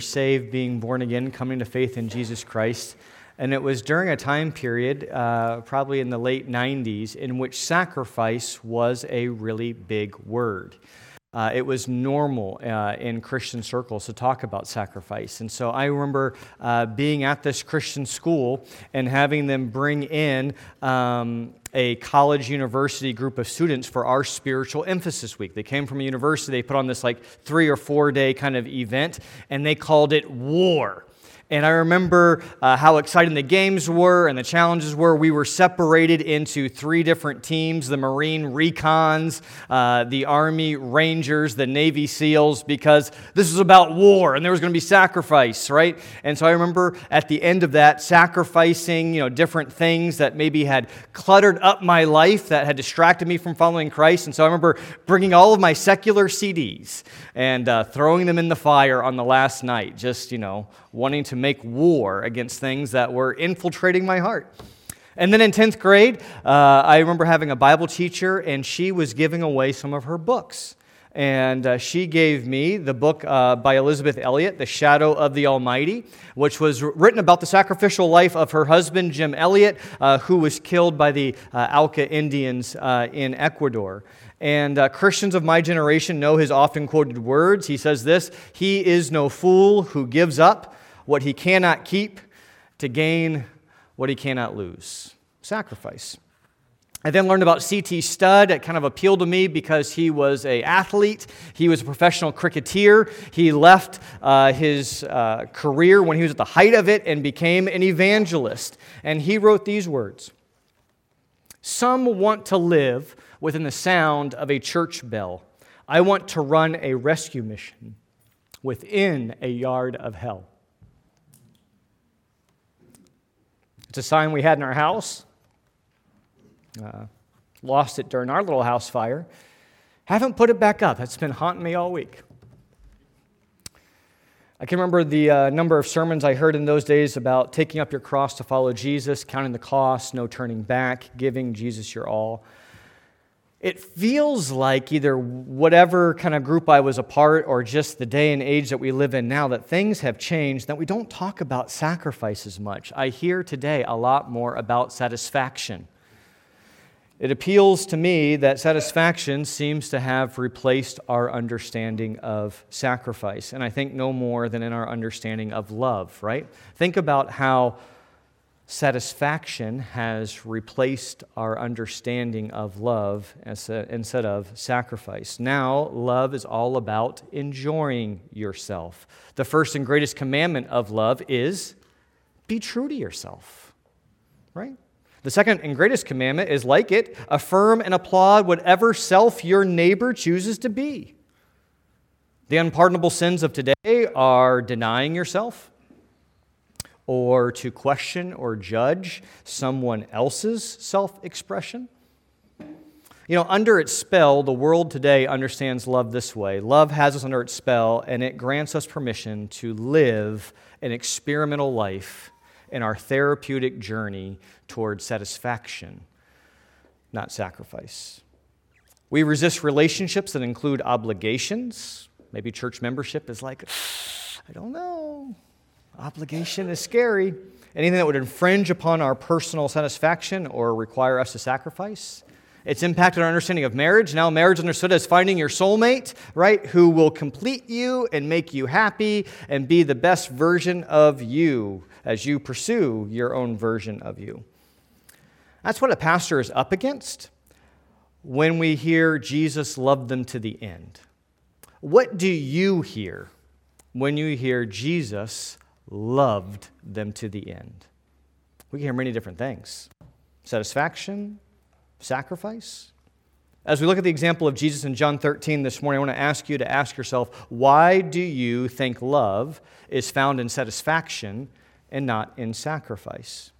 save being born again, coming to faith in Jesus Christ. And it was during a time period, probably in the late 90s, in which sacrifice was a really big word. It was normal in Christian circles to talk about sacrifice. And so I remember being at this Christian school and having them bring in a college university group of students for our spiritual emphasis week. They came from a university, they put on this like 3 or 4 day kind of event, and they called it war. And I remember how exciting the games were and the challenges were. We were separated into 3 different teams, the Marine Recons, the Army Rangers, the Navy SEALs, because this was about war and there was going to be sacrifice, right? And so I remember at the end of that, sacrificing, different things that maybe had cluttered up my life, that had distracted me from following Christ. And so I remember bringing all of my secular CDs and throwing them in the fire on the last night, just, wanting to make war against things that were infiltrating my heart. And then in 10th grade, I remember having a Bible teacher, and she was giving away some of her books. And she gave me the book by Elizabeth Elliot, The Shadow of the Almighty, which was written about the sacrificial life of her husband, Jim Elliot, who was killed by the Auca Indians in Ecuador. And Christians of my generation know his often quoted words. He says this, "He is no fool who gives up what he cannot keep to gain what he cannot lose." Sacrifice. I then learned about C.T. Studd. It kind of appealed to me because he was an athlete. He was a professional cricketer. He left his career when he was at the height of it and became an evangelist. And he wrote these words, "Some want to live within the sound of a church bell. I want to run a rescue mission within a yard of hell." It's a sign we had in our house. Lost it during our little house fire. Haven't put it back up. That's been haunting me all week. I can remember the number of sermons I heard in those days about taking up your cross to follow Jesus, counting the cost, no turning back, giving Jesus your all. It feels like either whatever kind of group I was a part or just the day and age that we live in now that things have changed, that we don't talk about sacrifice as much. I hear today a lot more about satisfaction. It appeals to me that satisfaction seems to have replaced our understanding of sacrifice, and I think no more than in our understanding of love, right? Think about how satisfaction has replaced our understanding of love instead of sacrifice. Now, love is all about enjoying yourself. The first and greatest commandment of love is be true to yourself, right? The second and greatest commandment is like it, affirm and applaud whatever self your neighbor chooses to be. The unpardonable sins of today are denying yourself, or to question or judge someone else's self-expression. Under its spell, the world today understands love this way. Love has us under its spell, and it grants us permission to live an experimental life in our therapeutic journey toward satisfaction, not sacrifice. We resist relationships that include obligations. Maybe church membership is like, I don't know. Obligation is scary. Anything that would infringe upon our personal satisfaction or require us to sacrifice. It's impacted our understanding of marriage. Now marriage is understood as finding your soulmate, right, who will complete you and make you happy and be the best version of you as you pursue your own version of you. That's what a pastor is up against when we hear Jesus loved them to the end. What do you hear when you hear Jesus loved them to the end? We can hear many different things. Satisfaction, sacrifice. As we look at the example of Jesus in John 13 this morning, I want to ask you to ask yourself, why do you think love is found in satisfaction and not in sacrifice?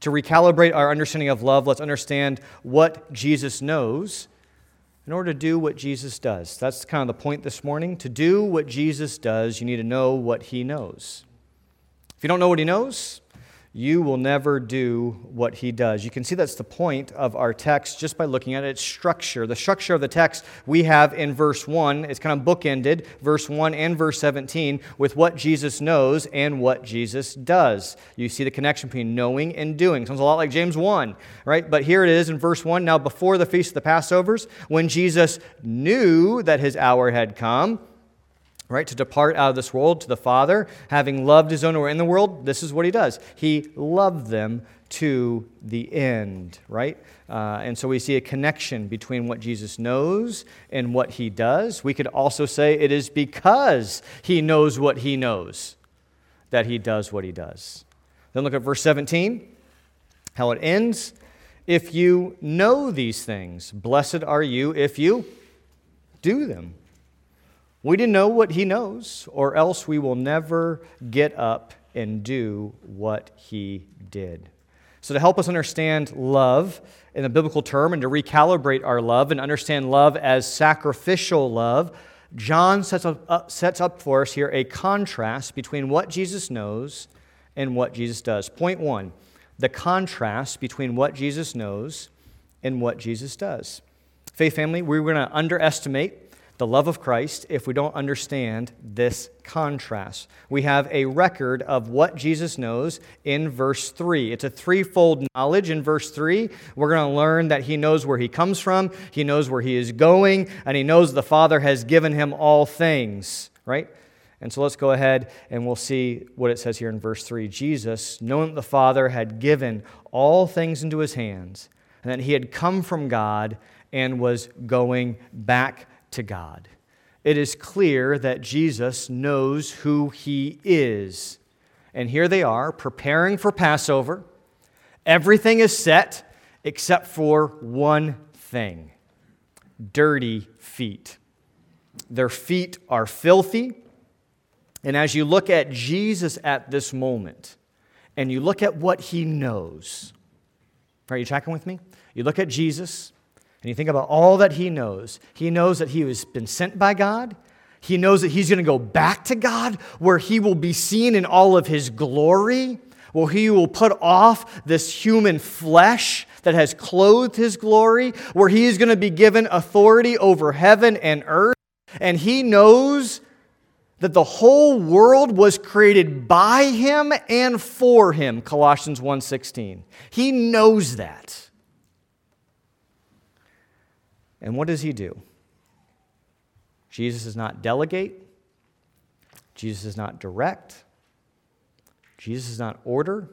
To recalibrate our understanding of love, let's understand what Jesus knows in order to do what Jesus does. That's kind of the point this morning. To do what Jesus does, you need to know what he knows. If you don't know what he knows, you will never do what he does. You can see that's the point of our text just by looking at its structure. The structure of the text we have in verse 1 is kind of bookended, verse 1 and verse 17, with what Jesus knows and what Jesus does. You see the connection between knowing and doing. Sounds a lot like James 1, right? But here it is in verse 1, now before the feast of the Passovers, when Jesus knew that his hour had come, right, to depart out of this world to the Father, having loved his own who were in the world, this is what he does. He loved them to the end, right? And so we see a connection between what Jesus knows and what he does. We could also say it is because he knows what he knows that he does what he does. Then look at verse 17, how it ends. If you know these things, blessed are you if you do them. We didn't know what he knows, or else we will never get up and do what he did. So to help us understand love in the biblical term and to recalibrate our love and understand love as sacrificial love, John sets up for us here a contrast between what Jesus knows and what Jesus does. Point one, the contrast between what Jesus knows and what Jesus does. Faith family, we're going to underestimate the love of Christ if we don't understand this contrast. We have a record of what Jesus knows in verse 3. It's a threefold knowledge in verse 3. We're going to learn that he knows where he comes from, he knows where he is going, and he knows the Father has given him all things, right? And so let's go ahead and we'll see what it says here in verse 3. Jesus, knowing that the Father had given all things into his hands, and that he had come from God and was going back to God. It is clear that Jesus knows who he is. And here they are, preparing for Passover. Everything is set except for one thing: dirty feet. Their feet are filthy. And as you look at Jesus at this moment, and you look at what he knows, are you tracking with me? You look at Jesus, and you think about all that he knows. He knows that he has been sent by God. He knows that he's going to go back to God, where he will be seen in all of his glory, where he will put off this human flesh that has clothed his glory, where he is going to be given authority over heaven and earth. And he knows that the whole world was created by him and for him, Colossians 1:16. He knows that. And what does he do? Jesus does not delegate. Jesus does not direct. Jesus does not order.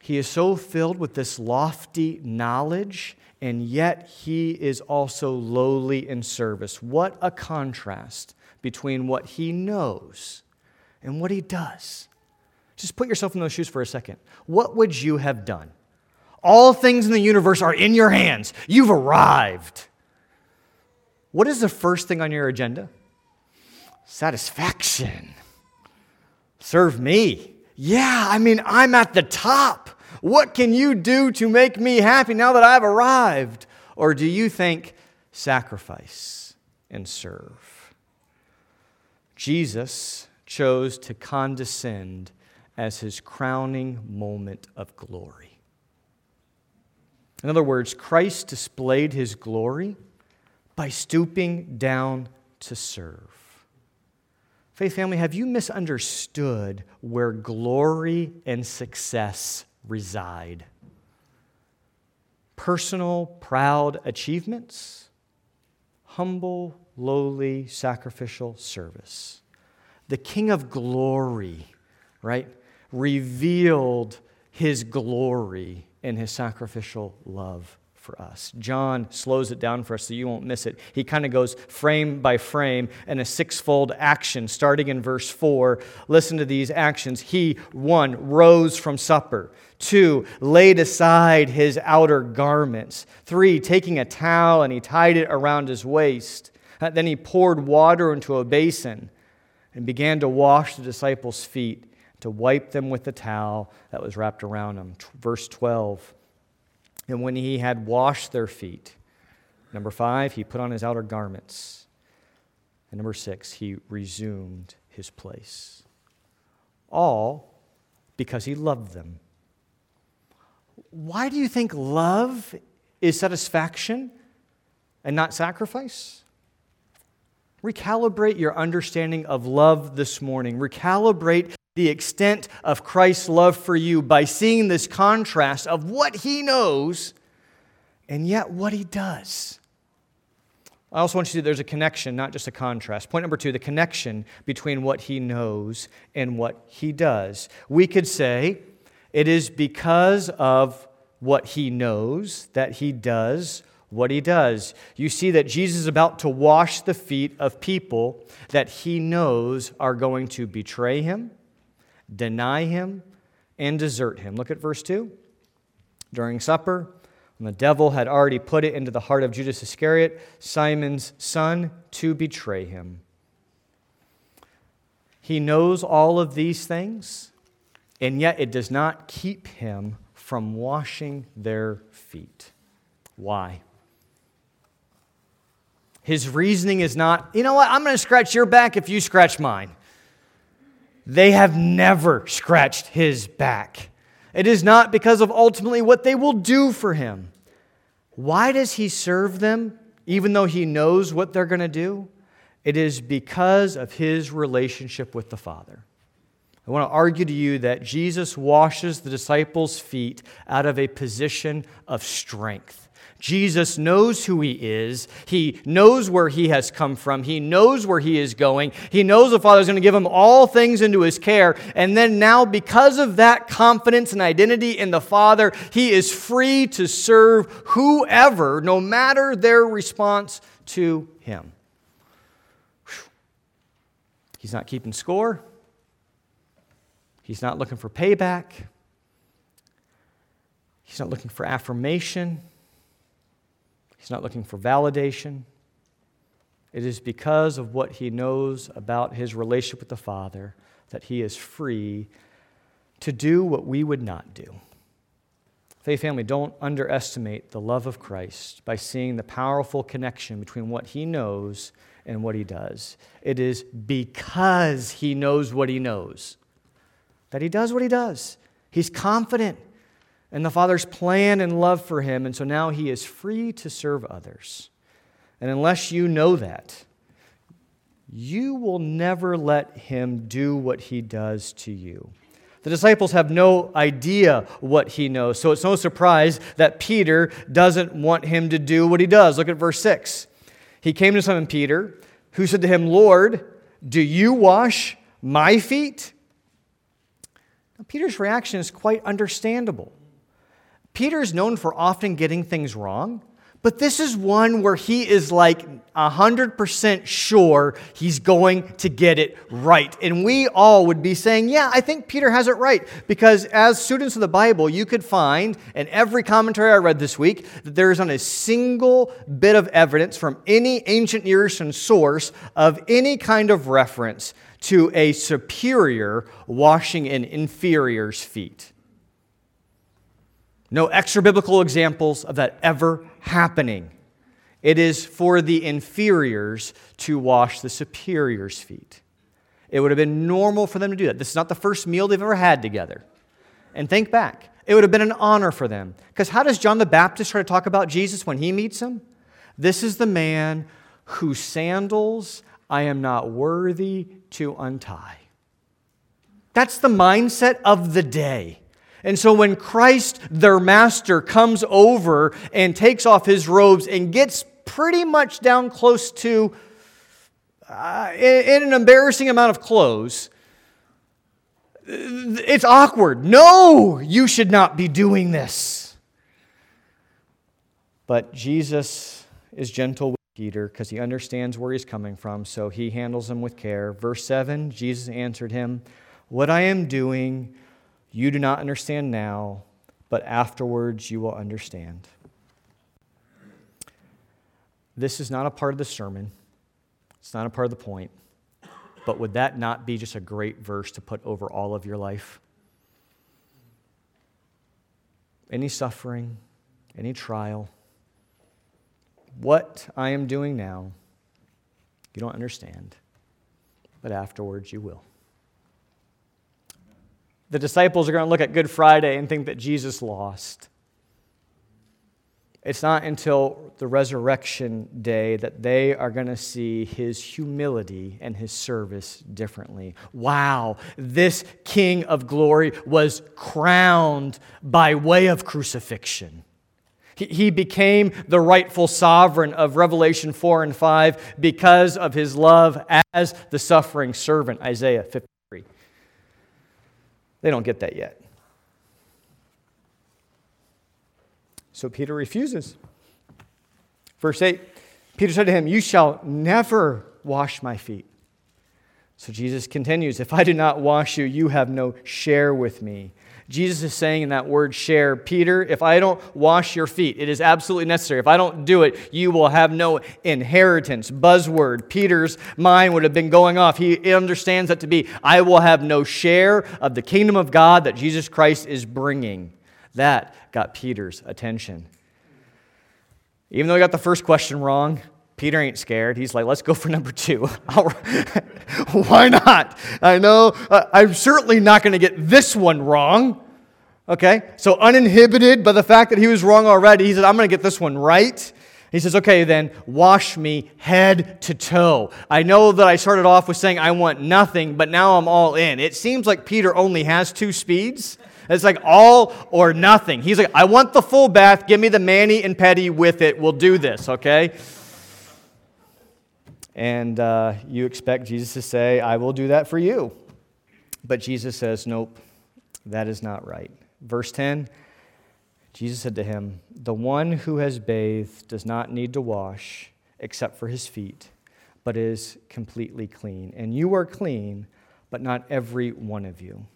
He is so filled with this lofty knowledge, and yet he is also lowly in service. What a contrast between what he knows and what he does. Just put yourself in those shoes for a second. What would you have done? All things in the universe are in your hands. You've arrived. What is the first thing on your agenda? Satisfaction. Serve me. Yeah, I'm at the top. What can you do to make me happy now that I've arrived? Or do you think sacrifice and serve? Jesus chose to condescend as his crowning moment of glory. In other words, Christ displayed his glory by stooping down to serve. Faith family, have you misunderstood where glory and success reside? Personal, proud achievements? Humble, lowly, sacrificial service. The King of glory, right, revealed his glory in his sacrificial love for us. John slows it down for us so you won't miss it. He kind of goes frame by frame in a sixfold action, starting in verse 4. Listen to these actions. He, 1, rose from supper. 2, laid aside his outer garments. 3, taking a towel and he tied it around his waist. Then he poured water into a basin and began to wash the disciples' feet, to wipe them with the towel that was wrapped around them. Verse 12, and when he had washed their feet, number 5, he put on his outer garments. And number 6, he resumed his place. All because he loved them. Why do you think love is satisfaction and not sacrifice? Recalibrate your understanding of love this morning. Recalibrate the extent of Christ's love for you by seeing this contrast of what he knows and yet what he does. I also want you to see there's a connection, not just a contrast. Point number 2, the connection between what he knows and what he does. We could say it is because of what he knows that he does what he does. You see that Jesus is about to wash the feet of people that he knows are going to betray him, deny him, and desert him. Look at verse 2. During supper, when the devil had already put it into the heart of Judas Iscariot, Simon's son, to betray him. He knows all of these things, and yet it does not keep him from washing their feet. Why? His reasoning is not, you know what, I'm going to scratch your back if you scratch mine. They have never scratched his back. It is not because of ultimately what they will do for him. Why does he serve them, even though he knows what they're going to do? It is because of his relationship with the Father. I want to argue to you that Jesus washes the disciples' feet out of a position of strength. Jesus knows who he is. He knows where he has come from. He knows where he is going. He knows the Father is going to give him all things into his care. And then now, because of that confidence and identity in the Father, he is free to serve whoever, no matter their response to him. Whew. He's not keeping score. He's not looking for payback. He's not looking for affirmation. He's not looking for validation. It is because of what he knows about his relationship with the Father that he is free to do what we would not do. Faith family, don't underestimate the love of Christ by seeing the powerful connection between what he knows and what he does. It is because he knows what he knows that he does what he does. He's confident and the Father's plan and love for him, and so now he is free to serve others. And unless you know that, you will never let him do what he does to you. The disciples have no idea what he knows, so it's no surprise that Peter doesn't want him to do what he does. Look at verse 6. He came to Simon Peter, who said to him, "Lord, do you wash my feet?" Now, Peter's reaction is quite understandable. Peter's known for often getting things wrong, but this is one where he is like 100% sure he's going to get it right. And we all would be saying, yeah, I think Peter has it right. Because as students of the Bible, you could find in every commentary I read this week that there isn't a single bit of evidence from any ancient Near Eastern source of any kind of reference to a superior washing an inferior's feet. No extra-biblical examples of that ever happening. It is for the inferiors to wash the superior's feet. It would have been normal for them to do that. This is not the first meal they've ever had together. And think back. It would have been an honor for them. Because how does John the Baptist try to talk about Jesus when he meets him? This is the man whose sandals I am not worthy to untie. That's the mindset of the day. And so when Christ, their master, comes over and takes off his robes and gets pretty much down close to, in an embarrassing amount of clothes, it's awkward. No, you should not be doing this. But Jesus is gentle with Peter because he understands where he's coming from, so he handles him with care. Verse 7, Jesus answered him, "What I am doing you do not understand now, but afterwards you will understand." This is not a part of the sermon. It's not a part of the point. But would that not be just a great verse to put over all of your life? Any suffering, any trial, what I am doing now, you don't understand, but afterwards you will. the disciples are going to look at Good Friday and think that Jesus lost. It's not until the resurrection day that they are going to see his humility and his service differently. Wow, this King of Glory was crowned by way of crucifixion. He became the rightful sovereign of Revelation 4 and 5 because of his love as the suffering servant, Isaiah 53. They don't get that yet. So Peter refuses. Verse 8, Peter said to him, "You shall never wash my feet." So Jesus continues, "If I do not wash you, you have no share with me." Jesus is saying in that word share, Peter, if I don't wash your feet, it is absolutely necessary. If I don't do it, you will have no inheritance. Buzzword. Peter's mind would have been going off. He understands that to be, I will have no share of the kingdom of God that Jesus Christ is bringing. That got Peter's attention. Even though he got the first question wrong, Peter ain't scared. He's like, let's go for number two. Why not? I know I'm certainly not going to get this one wrong. Okay? So uninhibited by the fact that he was wrong already, he said, I'm going to get this one right. He says, okay, then wash me head to toe. I know that I started off with saying I want nothing, but now I'm all in. It seems like Peter only has two speeds. It's like all or nothing. He's like, I want the full bath. Give me the mani and pedi with it. We'll do this, okay? And you expect Jesus to say, I will do that for you. But Jesus says, nope, that is not right. Verse 10, Jesus said to him, "The one who has bathed does not need to wash except for his feet, but is completely clean. And you are clean, but not every one of you."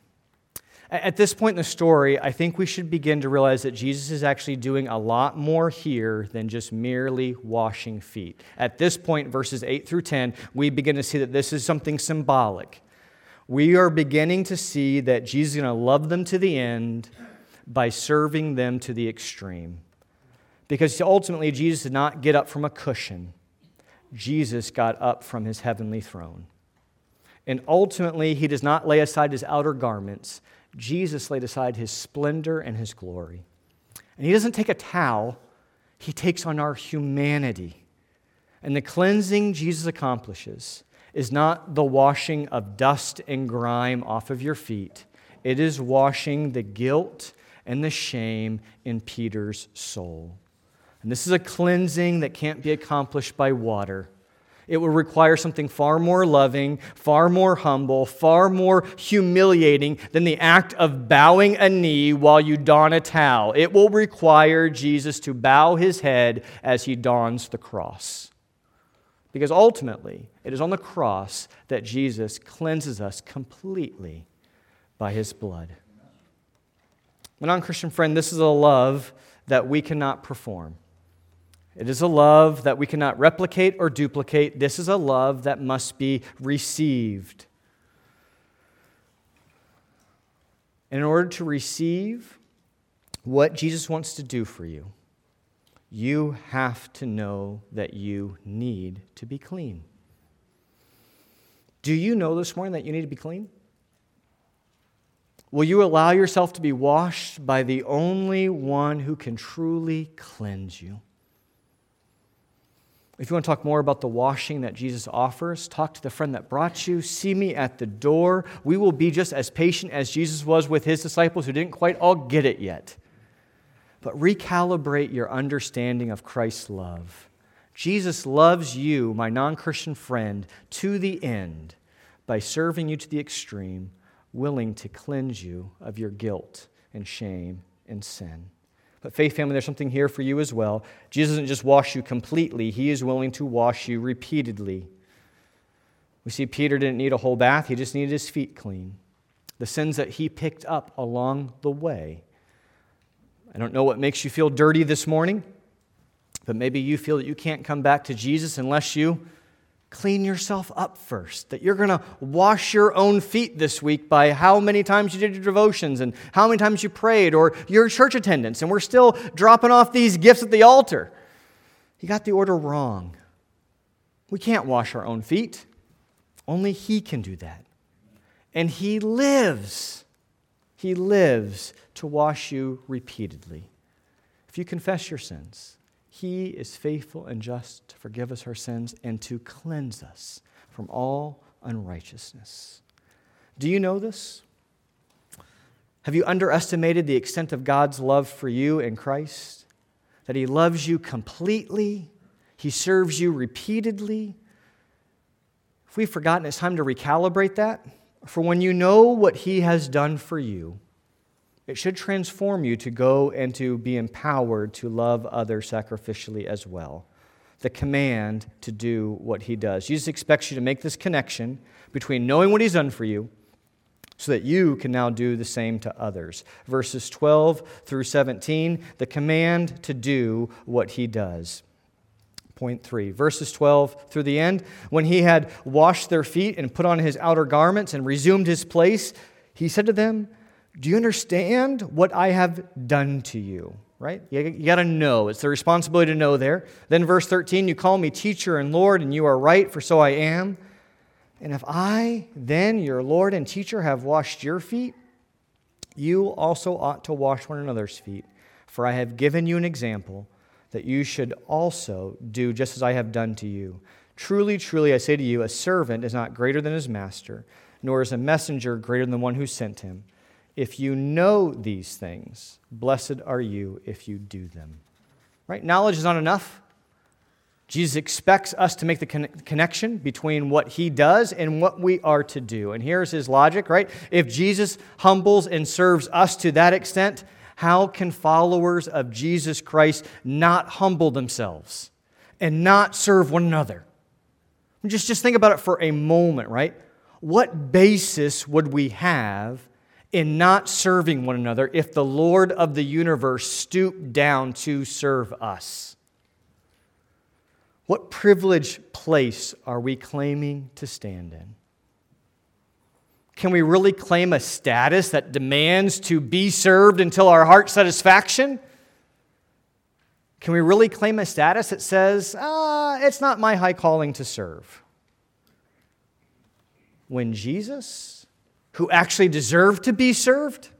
At this point in the story, I think we should begin to realize that Jesus is actually doing a lot more here than just merely washing feet. At this point, verses 8 through 10, we begin to see that this is something symbolic. We are beginning to see that Jesus is going to love them to the end by serving them to the extreme. Because ultimately, Jesus did not get up from a cushion. Jesus got up from his heavenly throne. And ultimately, he does not lay aside his outer garments. Jesus laid aside his splendor and his glory. And he doesn't take a towel. He takes on our humanity. And the cleansing Jesus accomplishes is not the washing of dust and grime off of your feet. It is washing the guilt and the shame in Peter's soul. And this is a cleansing that can't be accomplished by water. It will require something far more loving, far more humble, far more humiliating than the act of bowing a knee while you don a towel. It will require Jesus to bow his head as he dons the cross. Because ultimately, it is on the cross that Jesus cleanses us completely by his blood. My non-Christian friend, this is a love that we cannot perform. It is a love that we cannot replicate or duplicate. This is a love that must be received. And in order to receive what Jesus wants to do for you, you have to know that you need to be clean. Do you know this morning that you need to be clean? Will you allow yourself to be washed by the only one who can truly cleanse you? If you want to talk more about the washing that Jesus offers, talk to the friend that brought you. See me at the door. We will be just as patient as Jesus was with his disciples who didn't quite all get it yet. But recalibrate your understanding of Christ's love. Jesus loves you, my non-Christian friend, to the end by serving you to the extreme, willing to cleanse you of your guilt and shame and sin. But faith family, there's something here for you as well. Jesus doesn't just wash you completely. He is willing to wash you repeatedly. We see Peter didn't need a whole bath. He just needed his feet clean. The sins that he picked up along the way. I don't know what makes you feel dirty this morning, but maybe you feel that you can't come back to Jesus unless you clean yourself up first, that you're going to wash your own feet this week by how many times you did your devotions and how many times you prayed or your church attendance, and we're still dropping off these gifts at the altar. You got the order wrong. We can't wash our own feet. Only he can do that. And he lives He lives to wash you repeatedly. If you confess your sins, He is faithful and just to forgive us our sins and to cleanse us from all unrighteousness. Do you know this? Have you underestimated the extent of God's love for you in Christ? That He loves you completely? He serves you repeatedly? If we've forgotten, it's time to recalibrate that. For when you know what He has done for you, it should transform you to go and to be empowered to love others sacrificially as well. The command to do what He does. Jesus expects you to make this connection between knowing what He's done for you so that you can now do the same to others. Verses 12 through 17, the command to do what He does. Point 3, verses 12 through the end, when He had washed their feet and put on His outer garments and resumed His place, He said to them, "Do you understand what I have done to you?" Right? You got to know. It's the responsibility to know there. Then verse 13, "You call me teacher and Lord, and you are right, for so I am. And if I, then your Lord and teacher, have washed your feet, you also ought to wash one another's feet. For I have given you an example that you should also do just as I have done to you. Truly, truly, I say to you, a servant is not greater than his master, nor is a messenger greater than the one who sent him. If you know these things, blessed are you if you do them." Right? Knowledge is not enough. Jesus expects us to make the connection between what He does and what we are to do. And here's His logic, right? If Jesus humbles and serves us to that extent, how can followers of Jesus Christ not humble themselves and not serve one another? Just think about it for a moment, right? What basis would we have in not serving one another if the Lord of the universe stooped down to serve us? What privileged place are we claiming to stand in? Can we really claim a status that demands to be served until our heart's satisfaction? Can we really claim a status that says, it's not my high calling to serve? When Jesus, who actually deserved to be served,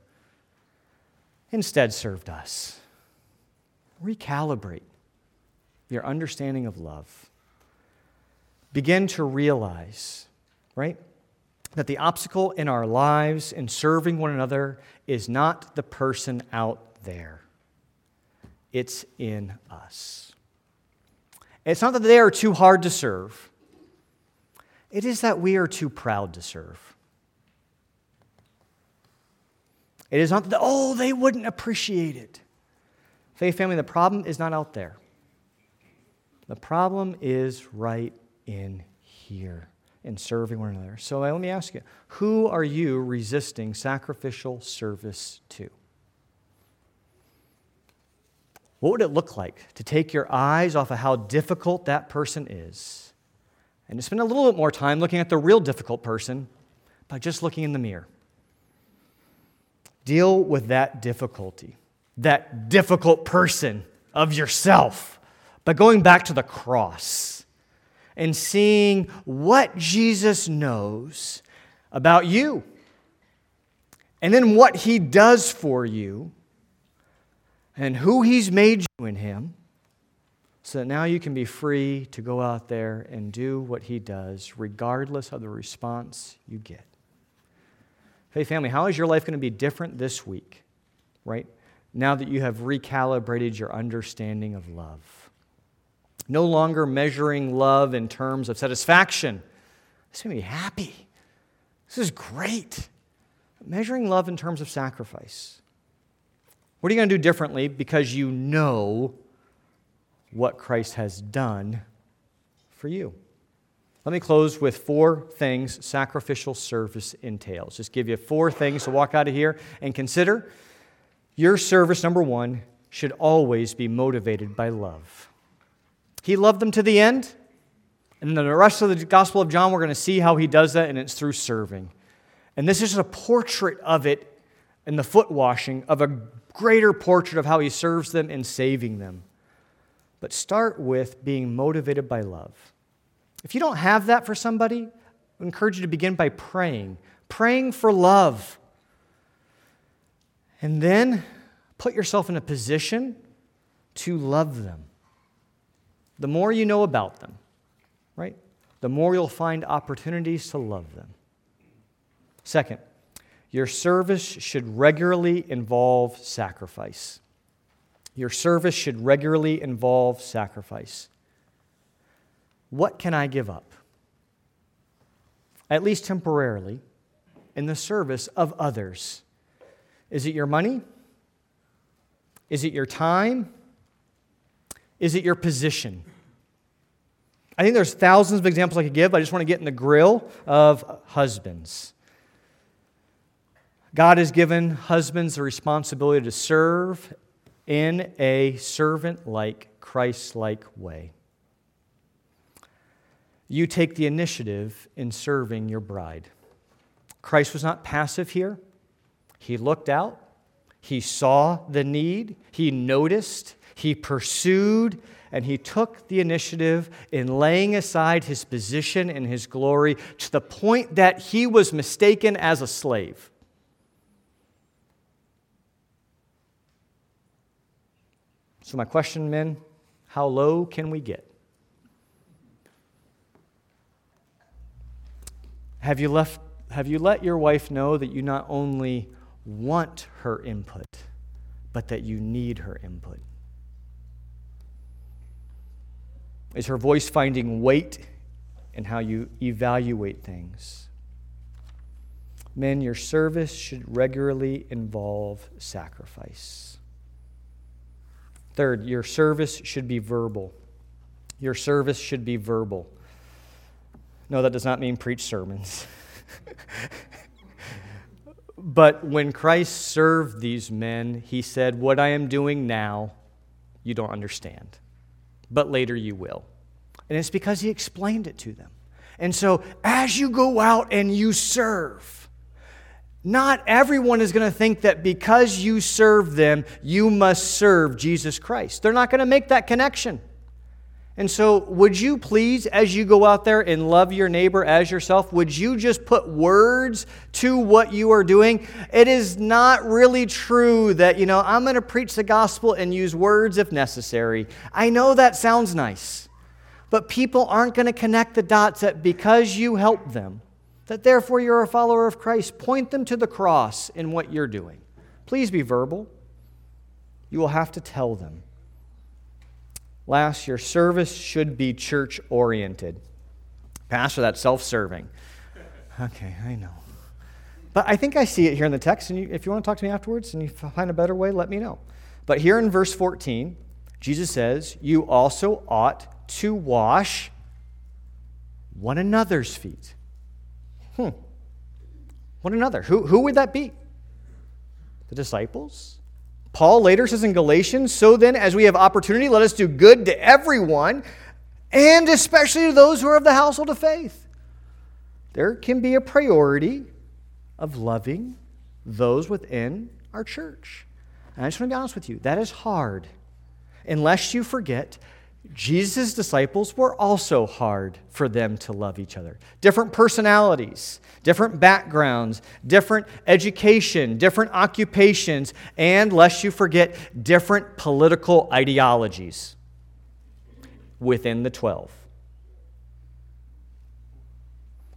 instead served us. Recalibrate your understanding of love. Begin to realize, right, that the obstacle in our lives in serving one another is not the person out there. It's in us. It's not that they are too hard to serve. It is that we are too proud to serve. It is not that, they wouldn't appreciate it. Faith family, the problem is not out there. The problem is right in here, in serving one another. So let me ask you, who are you resisting sacrificial service to? What would it look like to take your eyes off of how difficult that person is and to spend a little bit more time looking at the real difficult person by just looking in the mirror? Deal with that difficulty, that difficult person of yourself, by going back to the cross and seeing what Jesus knows about you, and then what He does for you, and who He's made you in Him, so that now you can be free to go out there and do what He does, regardless of the response you get. Hey, family, how is your life going to be different this week, right? Now that you have recalibrated your understanding of love. No longer measuring love in terms of satisfaction. This is going to be happy. This is great. Measuring love in terms of sacrifice. What are you going to do differently because you know what Christ has done for you? Let me close with 4 things sacrificial service entails. Just give you 4 things to walk out of here and consider. Your service, number 1, should always be motivated by love. He loved them to the end, and then the rest of the Gospel of John, we're going to see how He does that, and it's through serving. And this is just a portrait of it in the foot washing of a greater portrait of how He serves them and saving them. But start with being motivated by love. If you don't have that for somebody, I encourage you to begin by praying. Praying for love. And then put yourself in a position to love them. The more you know about them, right, the more you'll find opportunities to love them. Second, your service should regularly involve sacrifice. Your service should regularly involve sacrifice. What can I give up, at least temporarily, in the service of others? Is it your money? Is it your time? Is it your position? I think there's thousands of examples I could give, but I just want to get in the grill of husbands. God has given husbands the responsibility to serve in a servant-like, Christ-like way. You take the initiative in serving your bride. Christ was not passive here. He looked out. He saw the need. He noticed. He pursued. And he took the initiative in laying aside his position and his glory to the point that he was mistaken as a slave. So my question, men, how low can we get? Have you let your wife know that you not only want her input, but that you need her input? Is her voice finding weight in how you evaluate things? Men, your service should regularly involve sacrifice. Third, your service should be verbal. Your service should be verbal. No, that does not mean preach sermons. But when Christ served these men, he said, what I am doing now, you don't understand, but later you will. And it's because he explained it to them. And so as you go out and you serve, not everyone is going to think that because you serve them, you must serve Jesus Christ. They're not going to make that connection. And so would you please, as you go out there and love your neighbor as yourself, would you just put words to what you are doing? It is not really true that, I'm going to preach the gospel and use words if necessary. I know that sounds nice, but people aren't going to connect the dots that because you help them, that therefore you're a follower of Christ. Point them to the cross in what you're doing. Please be verbal. You will have to tell them. Last, your service should be church-oriented. Pastor, that's self-serving. Okay, I know. But I think I see it here in the text, and if you want to talk to me afterwards and you find a better way, let me know. But here in verse 14, Jesus says, you also ought to wash one another's feet. One another. Who would that be? The disciples? Paul later says in Galatians, so then as we have opportunity, let us do good to everyone, and especially to those who are of the household of faith. There can be a priority of loving those within our church. And I just want to be honest with you, that is hard. Unless you forget, Jesus' disciples were also hard for them to love each other. Different personalities, different backgrounds, different education, different occupations, and, lest you forget, different political ideologies within the 12.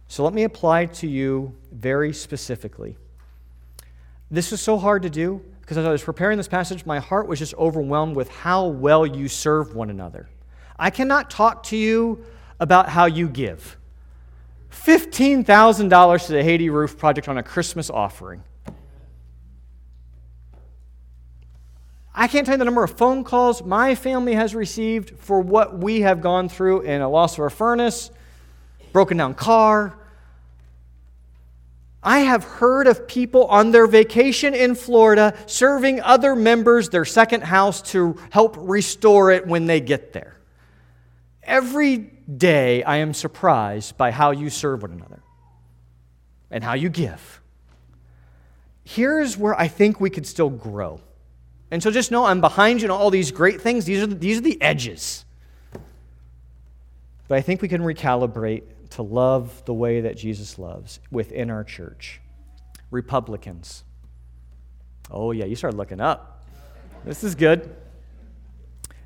So let me apply to you very specifically. This is so hard to do because as I was preparing this passage, my heart was just overwhelmed with how well you serve one another. I cannot talk to you about how you give. $15,000 to the Haiti Roof Project on a Christmas offering. I can't tell you the number of phone calls my family has received for what we have gone through in a loss of a furnace, broken down car. I have heard of people on their vacation in Florida serving other members their second house to help restore it when they get there. Every day I am surprised by how you serve one another and how you give. Here's where I think we could still grow. And so just know I'm behind you in all these great things. These are the edges. But I think we can recalibrate to love the way that Jesus loves within our church. Republicans. Oh, yeah, you start looking up. This is good.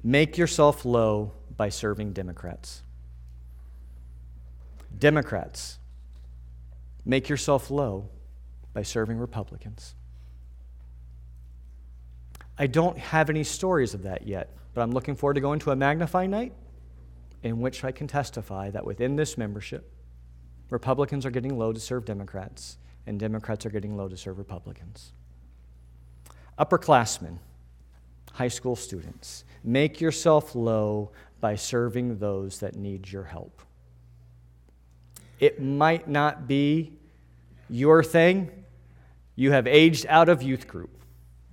Make yourself low by serving Democrats. Democrats, make yourself low by serving Republicans. I don't have any stories of that yet, but I'm looking forward to going to a Magnify night in which I can testify that within this membership, Republicans are getting low to serve Democrats, and Democrats are getting low to serve Republicans. Upperclassmen, high school students, make yourself low by serving those that need your help. It might not be your thing. You have aged out of youth group.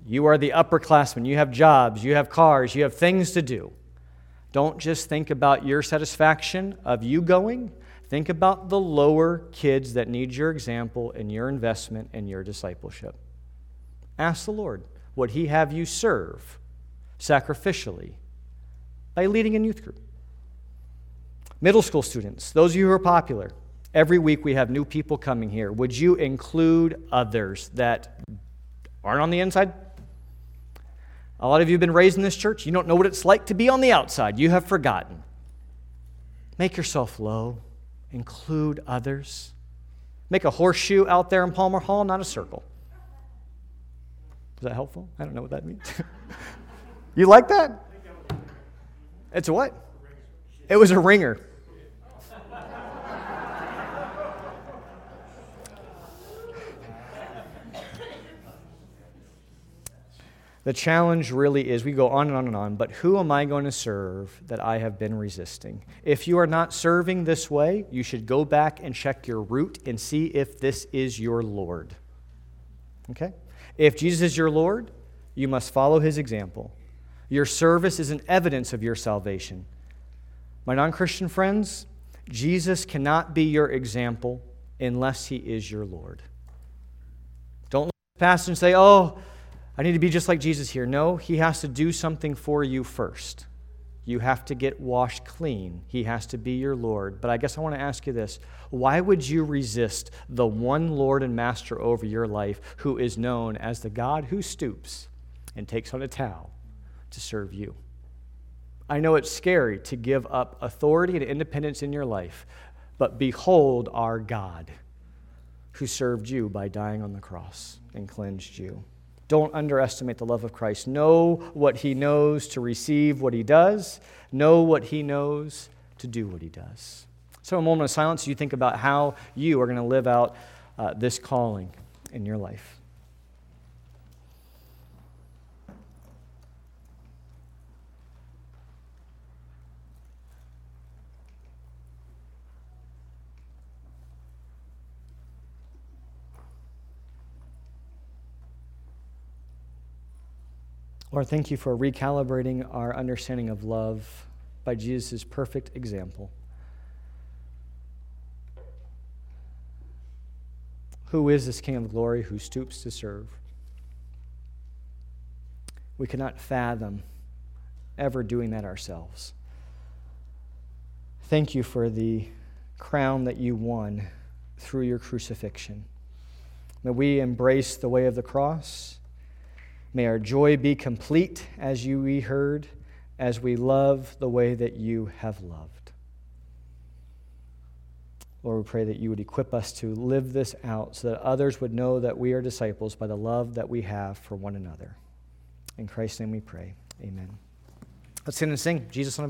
You are the upperclassman. You have jobs. You have cars. You have things to do. Don't just think about your satisfaction of you going. Think about the lower kids that need your example and your investment and your discipleship. Ask the Lord, would He have you serve sacrificially by leading in youth group? Middle school students, those of you who are popular, every week we have new people coming here. Would you include others that aren't on the inside? A lot of you have been raised in this church. You don't know what it's like to be on the outside. You have forgotten. Make yourself low. Include others. Make a horseshoe out there in Palmer Hall, not a circle. Is that helpful? I don't know what that means. You like that? It's a what? It was a ringer. The challenge really is, we go on and on and on, but who am I going to serve that I have been resisting? If you are not serving this way, you should go back and check your root and see if this is your Lord. Okay? If Jesus is your Lord, you must follow His example. Your service is an evidence of your salvation. My non-Christian friends, Jesus cannot be your example unless He is your Lord. Don't look at the passage and say, oh, I need to be just like Jesus here. No, He has to do something for you first. You have to get washed clean. He has to be your Lord. But I guess I want to ask you this. Why would you resist the one Lord and Master over your life who is known as the God who stoops and takes on a towel to serve you? I know it's scary to give up authority and independence in your life, but behold our God who served you by dying on the cross and cleansed you. Don't underestimate the love of Christ. Know what He knows to receive what He does. Know what He knows to do what He does. So a moment of silence, you think about how you are going to live out this calling in your life. Lord, thank You for recalibrating our understanding of love by Jesus' perfect example. Who is this King of glory who stoops to serve? We cannot fathom ever doing that ourselves. Thank You for the crown that You won through Your crucifixion. May we embrace the way of the cross. May our joy be complete as we heard, as we love the way that You have loved. Lord, we pray that You would equip us to live this out so that others would know that we are disciples by the love that we have for one another. In Christ's name we pray. Amen. Let's stand and sing. Jesus on